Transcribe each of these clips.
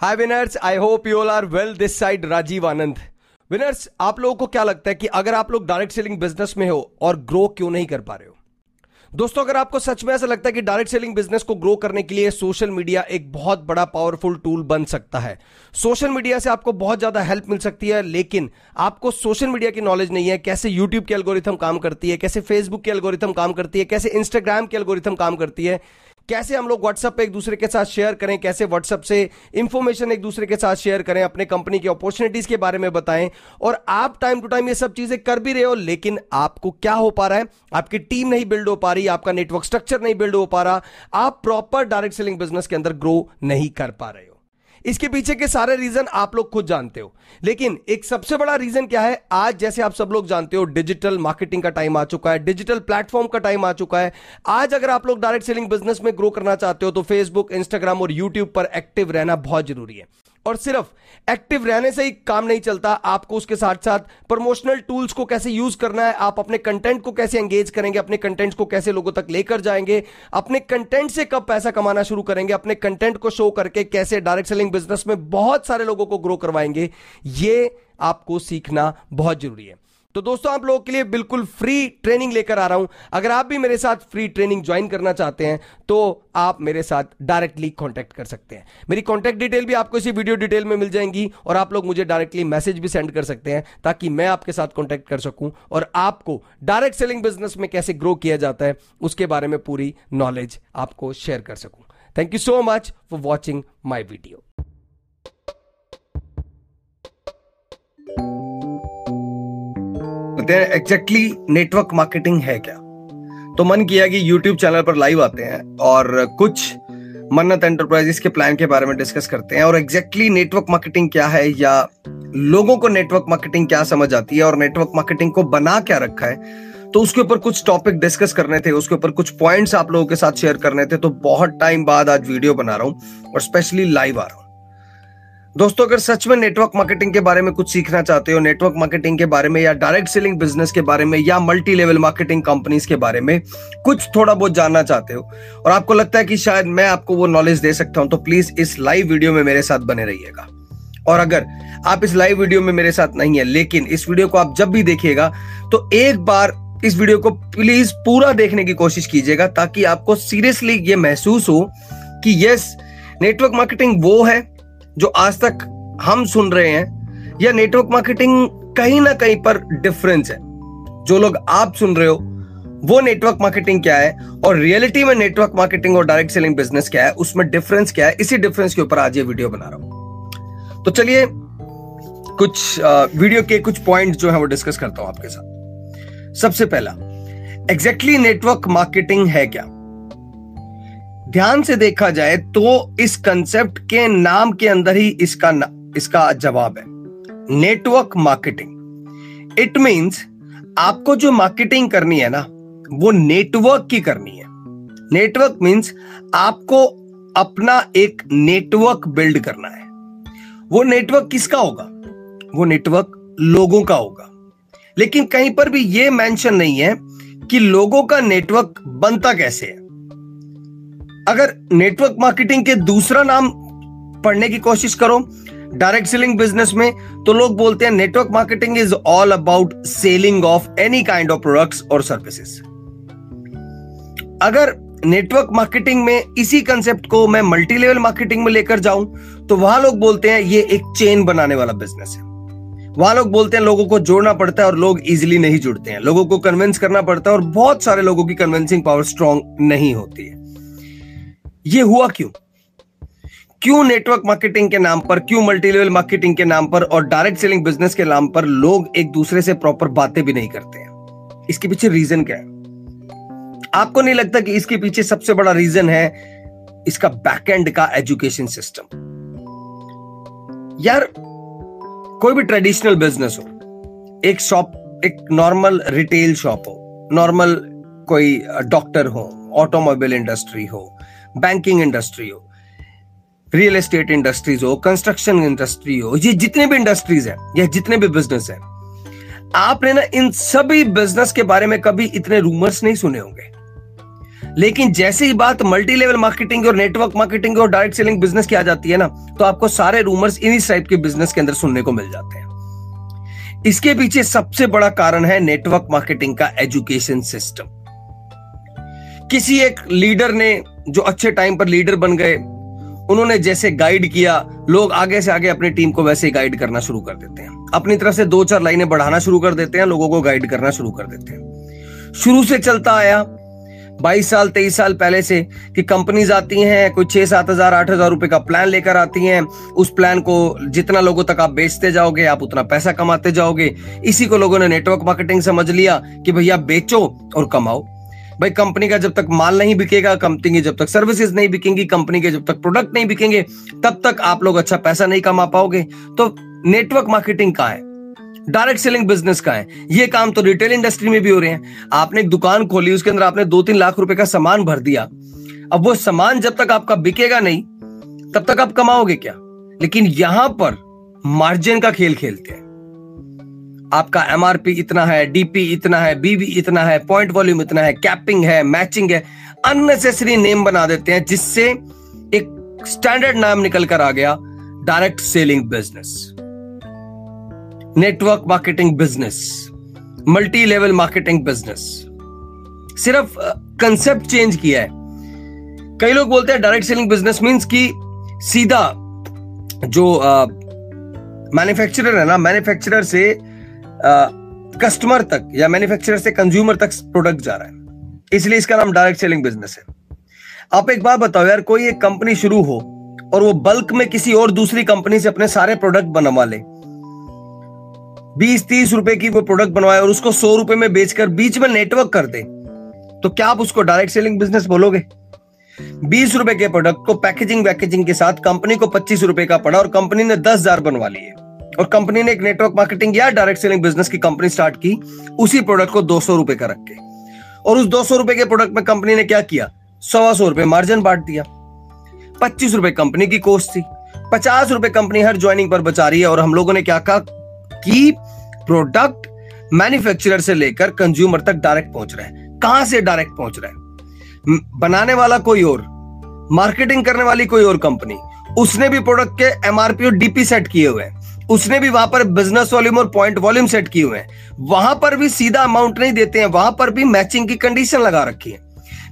Hi winners, I hope you all are well. This side Rajeev Anand. Winners, आप लोगों को क्या लगता है कि अगर आप लोग डायरेक्ट सेलिंग बिजनेस में हो और ग्रो क्यों नहीं कर पा रहे हो? दोस्तों, अगर आपको सच में ऐसा लगता है कि डायरेक्ट सेलिंग बिजनेस को ग्रो करने के लिए सोशल मीडिया एक बहुत बड़ा पावरफुल टूल बन सकता है, सोशल मीडिया से आपको बहुत ज्यादा हेल्प मिल सकती है, लेकिन आपको सोशल मीडिया की नॉलेज नहीं है, कैसे यूट्यूब की एल्गोरिथम काम करती है, कैसे फेसबुक की एल्गोरिथम काम करती है, कैसे इंस्टाग्राम की एल्गोरिथम काम करती है, कैसे हम लोग व्हाट्सएप पे एक दूसरे के साथ शेयर करें, कैसे व्हाट्सएप से इंफॉर्मेशन एक दूसरे के साथ शेयर करें, अपने कंपनी की अपॉर्चुनिटीज के बारे में बताएं. और आप टाइम टू टाइम ये सब चीजें कर भी रहे हो, लेकिन आपको क्या हो पा रहा है? आपकी टीम नहीं बिल्ड हो पा रही, आपका नेटवर्क स्ट्रक्चर नहीं बिल्ड हो पा रहा, आप प्रॉपर डायरेक्ट सेलिंग बिजनेस के अंदर ग्रो नहीं कर पा रहे हो. इसके पीछे के सारे रीजन आप लोग खुद जानते हो, लेकिन एक सबसे बड़ा रीजन क्या है? आज जैसे आप सब लोग जानते हो, डिजिटल मार्केटिंग का टाइम आ चुका है, डिजिटल प्लेटफॉर्म का टाइम आ चुका है. आज अगर आप लोग डायरेक्ट सेलिंग बिजनेस में ग्रो करना चाहते हो तो फेसबुक, इंस्टाग्राम और यूट्यूब पर एक्टिव रहना बहुत जरूरी है. और सिर्फ एक्टिव रहने से ही काम नहीं चलता, आपको उसके साथ साथ प्रमोशनल टूल्स को कैसे यूज करना है, आप अपने कंटेंट को कैसे एंगेज करेंगे, अपने कंटेंट को कैसे लोगों तक लेकर जाएंगे, अपने कंटेंट से कब पैसा कमाना शुरू करेंगे, अपने कंटेंट को शो करके कैसे डायरेक्ट सेलिंग बिजनेस में बहुत सारे लोगों को ग्रो करवाएंगे, ये आपको सीखना बहुत जरूरी है. तो दोस्तों, आप लोगों के लिए बिल्कुल फ्री ट्रेनिंग लेकर आ रहा हूं. अगर आप भी मेरे साथ फ्री ट्रेनिंग ज्वाइन करना चाहते हैं तो आप मेरे साथ डायरेक्टली कांटेक्ट कर सकते हैं. मेरी कांटेक्ट डिटेल भी आपको इसी वीडियो डिटेल में मिल जाएंगी और आप लोग मुझे डायरेक्टली मैसेज भी सेंड कर सकते हैं ताकि मैं आपके साथ कांटेक्ट कर सकूं और आपको डायरेक्ट सेलिंग बिजनेस में कैसे ग्रो किया जाता है उसके बारे में पूरी नॉलेज आपको शेयर कर सकूं. Thank you so much for watching my video. Exactly network marketing है क्या? तो मन किया कि यूट्यूब चैनल पर लाइव आते हैं और कुछ मन्नत एंटरप्राइजेस के प्लान के बारे में डिस्कस करते हैं और एग्जैक्टली नेटवर्क मार्केटिंग क्या है या लोगों को नेटवर्क मार्केटिंग क्या समझ आती है और नेटवर्क मार्केटिंग को बना क्या रखा है, तो उसके ऊपर कुछ टॉपिक डिस्कस करने थे, उसके ऊपर कुछ पॉइंट्स आप लोगों के साथ शेयर करने थे. तो बहुत टाइम बाद आज वीडियो बना रहा हूं और स्पेशली लाइव आ रहा हूं. दोस्तों, अगर सच में नेटवर्क मार्केटिंग के बारे में कुछ सीखना चाहते हो, नेटवर्क मार्केटिंग के बारे में या डायरेक्ट सेलिंग बिजनेस के बारे में या मल्टी लेवल मार्केटिंग कंपनीज के बारे में कुछ थोड़ा बहुत जानना चाहते हो और आपको लगता है कि शायद मैं आपको वो नॉलेज दे सकता हूं, तो प्लीज इस लाइव वीडियो में मेरे साथ बने रहिएगा. और अगर आप इस लाइव वीडियो में मेरे साथ नहीं है, लेकिन इस वीडियो को आप जब भी देखिएगा तो एक बार इस वीडियो को प्लीज पूरा देखने की कोशिश कीजिएगा ताकि आपको सीरियसली ये महसूस हो कि यस, नेटवर्क मार्केटिंग वो है जो आज तक हम सुन रहे हैं या नेटवर्क मार्केटिंग कहीं ना कहीं पर डिफरेंस है. जो लोग आप सुन रहे हो वो नेटवर्क मार्केटिंग क्या है और रियलिटी में नेटवर्क मार्केटिंग और डायरेक्ट सेलिंग बिजनेस क्या है, उसमें डिफरेंस क्या है, इसी डिफरेंस के ऊपर आज ये वीडियो बना रहा हूं. तो चलिए कुछ वीडियो के कुछ पॉइंट जो है वो डिस्कस करता हूं आपके साथ. सबसे पहला, एग्जैक्टली नेटवर्क मार्केटिंग है क्या? ध्यान से देखा जाए तो इस कंसेप्ट के नाम के अंदर ही इसका जवाब है, नेटवर्क मार्केटिंग. इट मींस आपको जो मार्केटिंग करनी है ना, वो नेटवर्क की करनी है. नेटवर्क मींस आपको अपना एक नेटवर्क बिल्ड करना है. वो नेटवर्क किसका होगा? वो नेटवर्क लोगों का होगा. लेकिन कहीं पर भी ये मेंशन नहीं है कि लोगों का नेटवर्क बनता कैसे है. अगर नेटवर्क मार्केटिंग के दूसरा नाम पढ़ने की कोशिश करो डायरेक्ट सेलिंग बिजनेस में, तो लोग बोलते हैं network marketing is all about selling of any kind of products और सर्विसेज. अगर नेटवर्क मार्केटिंग में इसी कंसेप्ट को मैं मल्टी लेवल मार्केटिंग में लेकर जाऊं तो वहां लोग बोलते हैं ये एक चेन बनाने वाला बिजनेस है. वहां लोग बोलते हैं लोगों को जोड़ना पड़ता है और लोग इजिली नहीं जुड़ते हैं, लोगों को कन्विंस करना पड़ता है और बहुत सारे लोगों की कन्विंसिंग पावर स्ट्रॉन्ग नहीं होती है. ये हुआ क्यों नेटवर्क मार्केटिंग के नाम पर, क्यों मल्टी लेवल मार्केटिंग के नाम पर और डायरेक्ट सेलिंग बिजनेस के नाम पर लोग एक दूसरे से प्रॉपर बातें भी नहीं करते हैं? इसके पीछे रीजन क्या है? आपको नहीं लगता कि इसके पीछे सबसे बड़ा रीजन है इसका बैकएंड का एजुकेशन सिस्टम? यार, कोई भी ट्रेडिशनल बिजनेस हो, एक शॉप, एक नॉर्मल रिटेल शॉप हो, नॉर्मल कोई डॉक्टर हो, ऑटोमोबाइल इंडस्ट्री हो, बैंकिंग इंडस्ट्री हो, रियल एस्टेट इंडस्ट्रीज हो, कंस्ट्रक्शन इंडस्ट्री हो, ये जितने भी इंडस्ट्रीज हैं या जितने भी बिजनेस हैं, आपने ना इन सभी बिजनेस के बारे में कभी इतने रूमर्स नहीं सुने होंगे. लेकिन जैसे ही बात मल्टी लेवल मार्केटिंग और नेटवर्क मार्केटिंग और डायरेक्ट सेलिंग बिजनेस की आ जाती है ना, तो आपको सारे रूमर्स इन्हीं टाइप के बिजनेस के अंदर सुनने को मिल जाते हैं। इसके पीछे सबसे बड़ा कारण है नेटवर्क मार्केटिंग का एजुकेशन सिस्टम। किसी एक लीडर ने, जो अच्छे टाइम पर लीडर बन गए, उन्होंने जैसे गाइड किया, लोग आगे से आगे अपनी टीम को वैसे ही गाइड करना शुरू कर देते हैं, अपनी तरफ से दो चार लाइनें बढ़ाना शुरू कर देते हैं, लोगों को गाइड करना शुरू कर देते हैं। शुरू से चलता आया 22 साल 23 साल पहले से कि कंपनीज आती हैं, कोई 6-7 हजार 8 हजार रुपए का प्लान लेकर आती हैं। उस प्लान को जितना लोगों तक आप बेचते जाओगे, आप उतना पैसा कमाते जाओगे। इसी को लोगों ने नेटवर्क मार्केटिंग समझ लिया कि भैया बेचो और कमाओ। भाई कंपनी का जब तक माल नहीं बिकेगा, कंपनी की जब तक सर्विसेज नहीं बिकेंगी, कंपनी के जब तक प्रोडक्ट नहीं बिकेंगे, तब तक आप लोग अच्छा पैसा नहीं कमा पाओगे। तो नेटवर्क मार्केटिंग का है, डायरेक्ट सेलिंग बिजनेस का है, ये काम तो रिटेल इंडस्ट्री में भी हो रहे हैं। आपने एक दुकान खोली, उसके अंदर आपने 2-3 लाख रुपए का सामान भर दिया। अब वो सामान जब तक आपका बिकेगा नहीं, तब तक आप कमाओगे क्या? लेकिन यहां पर मार्जिन का खेल खेलते हैं। आपका एमआरपी इतना है, डीपी इतना है, बीवी इतना है, पॉइंट वॉल्यूम इतना है, कैपिंग है, मैचिंग है, अननेसेसरी नेम बना देते हैं, जिससे एक स्टैंडर्ड नाम निकल कर आ गया direct selling business, network marketing business, multi level marketing business. सिर्फ कंसेप्ट चेंज किया है। कई लोग बोलते हैं डायरेक्ट सेलिंग बिजनेस मींस कि सीधा जो मैन्युफैक्चरर है ना, मैन्युफैक्चरर से कस्टमर तक या मैन्युफैक्चरर से कंज्यूमर तक प्रोडक्ट जा रहा है, इसलिए इसका नाम डायरेक्ट सेलिंग बिजनेस है। आप एक बात बताओ यार, कोई एक कंपनी शुरू हो और वो बल्क में किसी और दूसरी कंपनी से अपने सारे प्रोडक्ट बनवा ले, 20-30 रुपए की वो प्रोडक्ट बनवाए और उसको 100 रुपए में बेचकर बीच में नेटवर्क कर दे, तो क्या आप उसको डायरेक्ट सेलिंग बिजनेस बोलोगे? 20 रुपए के प्रोडक्ट को पैकेजिंग वैकेजिंग के साथ कंपनी को 25 रुपए का पड़ा और कंपनी ने 10,000 बनवा लिए, और कंपनी ने एक नेटवर्क मार्केटिंग या डायरेक्ट सेलिंग बिजनेस की कंपनी स्टार्ट की, उसी प्रोडक्ट को 200 रुपए का रख के, और उस 200 रुपए के प्रोडक्ट में कंपनी ने क्या किया, 100-100 रुपए मार्जिन बांट दिया। 25 रुपए कंपनी की कॉस्ट थी, 50 रुपए कंपनी हर ज्वाइनिंग पर बचा रही है। और हम लोगों ने क्या कहा कि प्रोडक्ट मैन्युफैक्चरर से लेकर कंज्यूमर तक डायरेक्ट पहुंच रहा है। कहां से डायरेक्ट पहुंच रहा है? बनाने वाला कोई और, मार्केटिंग करने वाली कोई और कंपनी, उसने भी प्रोडक्ट के एमआरपी और डीपी सेट किए हुए हैं, उसने भी वहां पर बिजनेस वॉल्यूम और पॉइंट वॉल्यूम सेट किए हुए हैं, वहां पर भी सीधा अमाउंट नहीं देते हैं, वहां पर भी मैचिंग की कंडीशन लगा रखी है।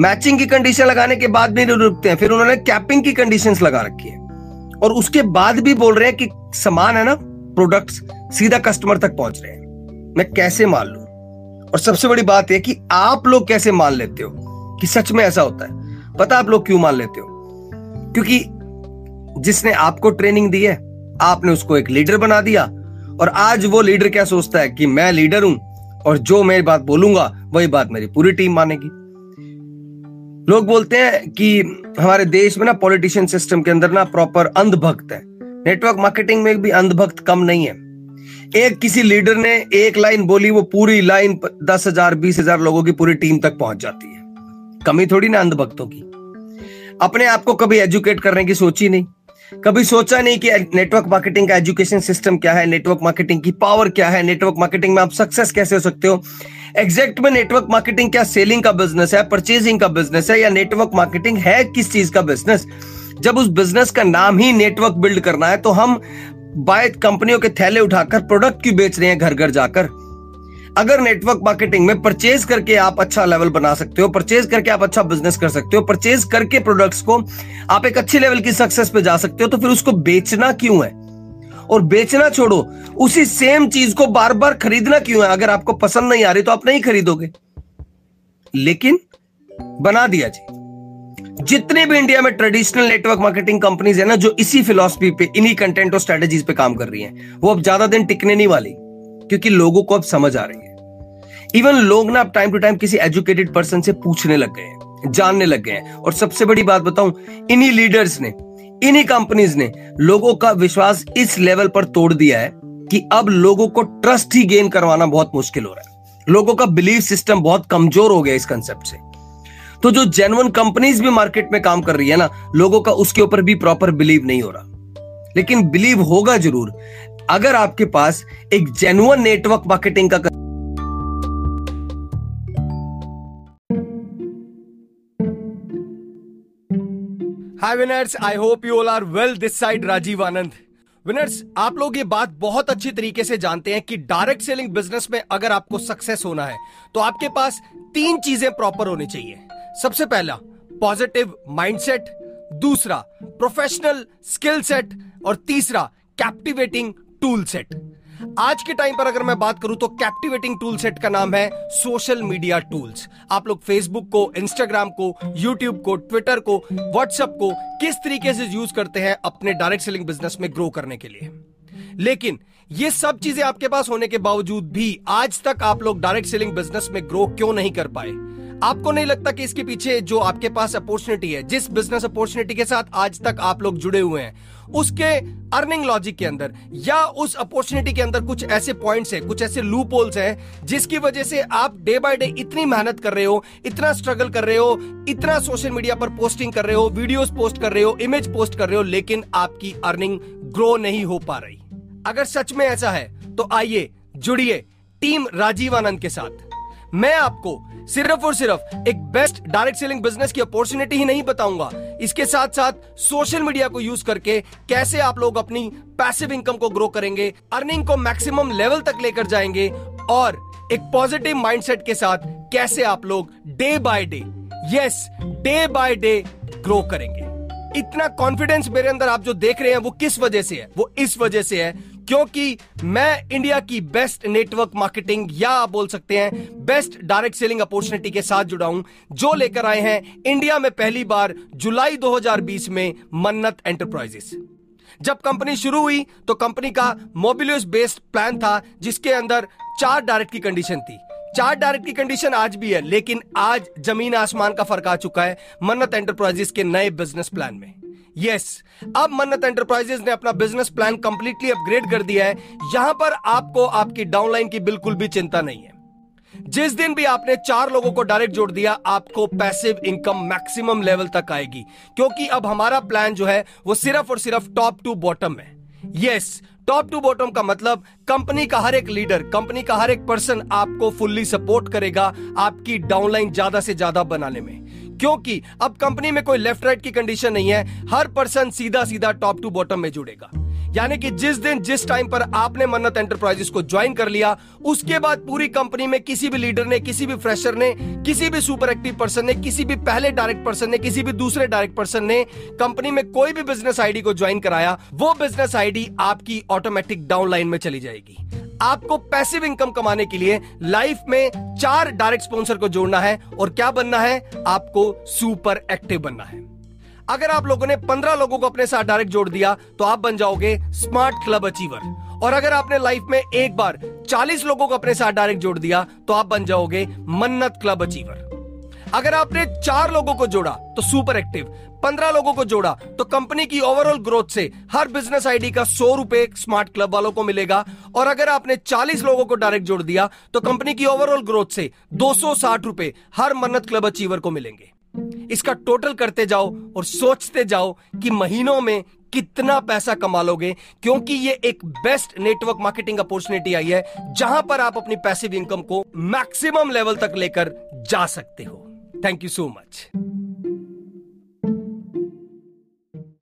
मैचिंग की कंडीशन लगाने के बाद भी रुकते हैं, फिर उन्होंने कैपिंग की कंडीशन लगा रखी है, और उसके बाद भी बोल रहे हैं कि सामान है ना, प्रोडक्ट्स सीधा कस्टमर तक पहुंच रहे हैं। मैं कैसे मान लूं? और सबसे बड़ी बात है कि आप लोग कैसे मान लेते हो कि सच में ऐसा होता है? पता आप लोग क्यों मान लेते हो? क्योंकि जिसने आपको ट्रेनिंग दी है, आपने उसको एक लीडर बना दिया, और आज वो लीडर क्या सोचता है कि मैं लीडर हूं और जो मैं बात बोलूंगा वही बात मेरी पूरी टीम मानेगी। लोग बोलते हैं कि हमारे देश में ना पॉलिटिशियन सिस्टम के अंदर ना प्रॉपर अंधभक्त है। नेटवर्क मार्केटिंग में भी अंधभक्त कम नहीं है। एक किसी लीडर ने एक लाइन बोली, वो पूरी लाइन 10,000-20,000 लोगों की पूरी टीम तक पहुंच जाती है। कमी थोड़ी ना अंधभक्तों की। अपने आप को कभी एजुकेट करने की सोची नहीं, कभी सोचा नहीं कि नेटवर्क मार्केटिंग का एजुकेशन सिस्टम क्या है, नेटवर्क मार्केटिंग की पावर क्या है, नेटवर्क मार्केटिंग में आप सक्सेस कैसे हो सकते हो। एग्जैक्ट में नेटवर्क मार्केटिंग क्या सेलिंग का बिजनेस है, परचेजिंग का बिजनेस है, या नेटवर्क मार्केटिंग है किस चीज का बिजनेस? जब उस बिजनेस का नाम ही नेटवर्क बिल्ड करना है, तो हम बाय कंपनियों के थैले उठाकर प्रोडक्ट क्यों बेच रहे हैं घर घर जाकर? अगर नेटवर्क मार्केटिंग में परचेज करके आप अच्छा लेवल बना सकते हो, परचेज करके आप अच्छा बिजनेस कर सकते हो, परचेज करके प्रोडक्ट्स को आप एक अच्छे लेवल की सक्सेस पे जा सकते हो, तो फिर उसको बेचना क्यों है? और बेचना छोड़ो, उसी सेम चीज को बार बार खरीदना क्यों है? अगर आपको पसंद नहीं आ रही तो आप नहीं खरीदोगे। लेकिन बना दिया जी। जितने भी इंडिया में ट्रेडिशनल नेटवर्क मार्केटिंग कंपनीज है ना, जो इसी फिलॉसफी पे, इन्हीं कंटेंट और स्ट्रेटजीज पे काम कर रही हैं, वो अब ज्यादा दिन टिकने नहीं वाली, क्योंकि लोगों को अब समझ आ रही है। इवन लोग ना अब टाइम टू टाइम किसी एजुकेटेड पर्सन से पूछने लग गए हैं, जानने लग गए हैं। और सबसे बड़ी बात बताऊं, इन्हीं लीडर्स ने, इन्हीं कंपनीज ने लोगों का विश्वास इस लेवल पर तोड़ दिया है कि अब लोगों को ट्रस्ट ही गेन करवाना बहुत मुश्किल हो रहा है। लोगों का बिलीफ सिस्टम बहुत कमजोर हो गया इस कंसेप्ट से। तो जो जेन्युइन कंपनीज भी मार्केट में काम कर रही है ना, लोगों का उसके ऊपर भी प्रॉपर बिलीव नहीं हो रहा। लेकिन बिलीव होगा जरूर, अगर आपके पास एक जेन्युइन नेटवर्क मार्केटिंग का hi winners, I hope you all are well. This side Rajeev Anand. Winners, आप लोग ये बात बहुत अच्छी तरीके से जानते हैं कि डायरेक्ट सेलिंग बिजनेस में अगर आपको सक्सेस होना है तो आपके पास तीन चीजें प्रॉपर होनी चाहिए। सबसे पहला पॉजिटिव माइंडसेट, दूसरा प्रोफेशनल स्किल सेट और तीसरा कैप्टिवेटिंग टूल सेट। आज के टाइम पर अगर मैं बात करूं तो कैप्टिवेटिंग टूल सेट का नाम है सोशल मीडिया टूल्स। आप लोग फेसबुक को, इंस्टाग्राम को, यूट्यूब को, ट्विटर को, व्हाट्सएप को किस तरीके से यूज करते हैं अपने डायरेक्ट सेलिंग बिजनेस में ग्रो करने के लिए। लेकिन ये सब चीजें आपके पास होने के बावजूद भी आज तक आप लोग डायरेक्ट सेलिंग बिजनेस में ग्रो क्यों नहीं कर पाए? आपको नहीं लगता कि इसके पीछे जो आपके पास अपॉर्चुनिटी है, जिस बिजनेस अपॉर्चुनिटी के साथ आज तक आप लोग जुड़े हुए हैं, उसके अर्निंग लॉजिक के अंदर या उस अपॉर्चुनिटी के अंदर कुछ ऐसे पॉइंट्स हैं, कुछ ऐसे लूप होल्स हैं जिसकी वजह से आप डे बाय डे इतनी मेहनत कर रहे हो, इतना स्ट्रगल कर रहे हो, इतना सोशल मीडिया पर पोस्टिंग कर रहे हो, वीडियोस पोस्ट कर रहे हो, इमेज पोस्ट कर रहे हो, लेकिन आपकी अर्निंग ग्रो नहीं हो पा रही। अगर सच में ऐसा है तो आइए जुड़िए टीम राजीव आनंद के साथ। मैं आपको सिर्फ और सिर्फ एक बेस्ट डायरेक्ट सेलिंग बिजनेस की अपॉर्चुनिटी ही नहीं बताऊंगा, इसके साथ साथ सोशल मीडिया को यूज करके कैसे आप लोग अपनी पैसिव इनकम को ग्रो करेंगे, अर्निंग को मैक्सिमम लेवल तक लेकर जाएंगे और एक पॉजिटिव माइंडसेट के साथ कैसे आप लोग day by day, yes day by day grow करेंगे। इतना कॉन्फिडेंस मेरे अंदर आप जो देख रहे हैं वो किस वजह से है? वो इस वजह से है क्योंकि मैं इंडिया की बेस्ट नेटवर्क मार्केटिंग या आप बोल सकते हैं बेस्ट डायरेक्ट सेलिंग अपॉर्चुनिटी के साथ जुड़ा हूं, जो लेकर आए हैं इंडिया में पहली बार जुलाई 2020 में मन्नत एंटरप्राइजेस। जब कंपनी शुरू हुई तो कंपनी का मोबिलियस बेस्ड प्लान था जिसके अंदर 4 डायरेक्ट की कंडीशन थी। 4 डायरेक्ट की कंडीशन आज भी है, लेकिन आज जमीन आसमान का फर्क आ चुका है मन्नत एंटरप्राइजेस के नए बिजनेस प्लान में। यस, अब मन्नत एंटरप्राइजेस ने अपना बिजनेस प्लान कंप्लीटली अपग्रेड कर दिया है। यहां पर आपको आपकी डाउनलाइन की बिल्कुल भी चिंता नहीं है। जिस दिन भी आपने 4 लोगों को डायरेक्ट जोड़ दिया, आपको पैसिव इनकम मैक्सिमम लेवल तक आएगी, क्योंकि अब हमारा प्लान जो है वो सिर्फ और सिर्फ टॉप टू बॉटम है। यस, टॉप टू बॉटम का मतलब कंपनी का हर एक लीडर, कंपनी का हर एक पर्सन आपको फुल्ली सपोर्ट करेगा आपकी डाउनलाइन ज्यादा से ज्यादा बनाने में, क्योंकि अब कंपनी में कोई लेफ्ट राइट की कंडीशन नहीं है। हर पर्सन सीधा सीधा टॉप टू बॉटम में जुड़ेगा। यानी कि जिस दिन, जिस टाइम पर आपने मन्नत एंटरप्राइजेस को ज्वाइन कर लिया, उसके बाद पूरी कंपनी में किसी भी लीडर ने, किसी भी फ्रेशर ने, किसी भी सुपर एक्टिव पर्सन ने, किसी भी पहले डायरेक्ट पर्सन ने, किसी भी दूसरे डायरेक्ट पर्सन ने कंपनी में कोई भी बिजनेस आईडी को ज्वाइन कराया, वो बिजनेस आईडी आपकी ऑटोमेटिक डाउनलाइन में चली जाएगी। आपको पैसिव इनकम कमाने के लिए लाइफ में 4 डायरेक्ट स्पॉन्सर को जोड़ना है और क्या बनना है? आपको सुपर एक्टिव बनना है। अगर आप लोगों ने 15 लोगों को अपने साथ डायरेक्ट जोड़ दिया तो आप बन जाओगे स्मार्ट क्लब अचीवर, और अगर आपने लाइफ में एक बार 40 लोगों को अपने साथ डायरेक्ट जोड़ दिया तो आप बन जाओगे मन्नत क्लब अचीवर। अगर आपने 4 लोगों को जोड़ा तो सुपर एक्टिव, 15 लोगों को जोड़ा तो कंपनी की ओवरऑल ग्रोथ से हर बिजनेस आईडी का 100 रुपए स्मार्ट क्लब वालों को मिलेगा, और अगर आपने 40 लोगों को डायरेक्ट जोड़ दिया तो कंपनी की ओवरऑल ग्रोथ से 260 रुपए हर मन्नत क्लब अचीवर को मिलेंगे। इसका टोटल करते जाओ और सोचते जाओ कि महीनों में कितना पैसा कमा लोगे, क्योंकि ये एक बेस्ट नेटवर्क मार्केटिंग अपॉर्चुनिटी आई है जहां पर आप अपनी पैसिव इनकम को मैक्सिमम लेवल तक लेकर जा सकते हो। Thank you so much.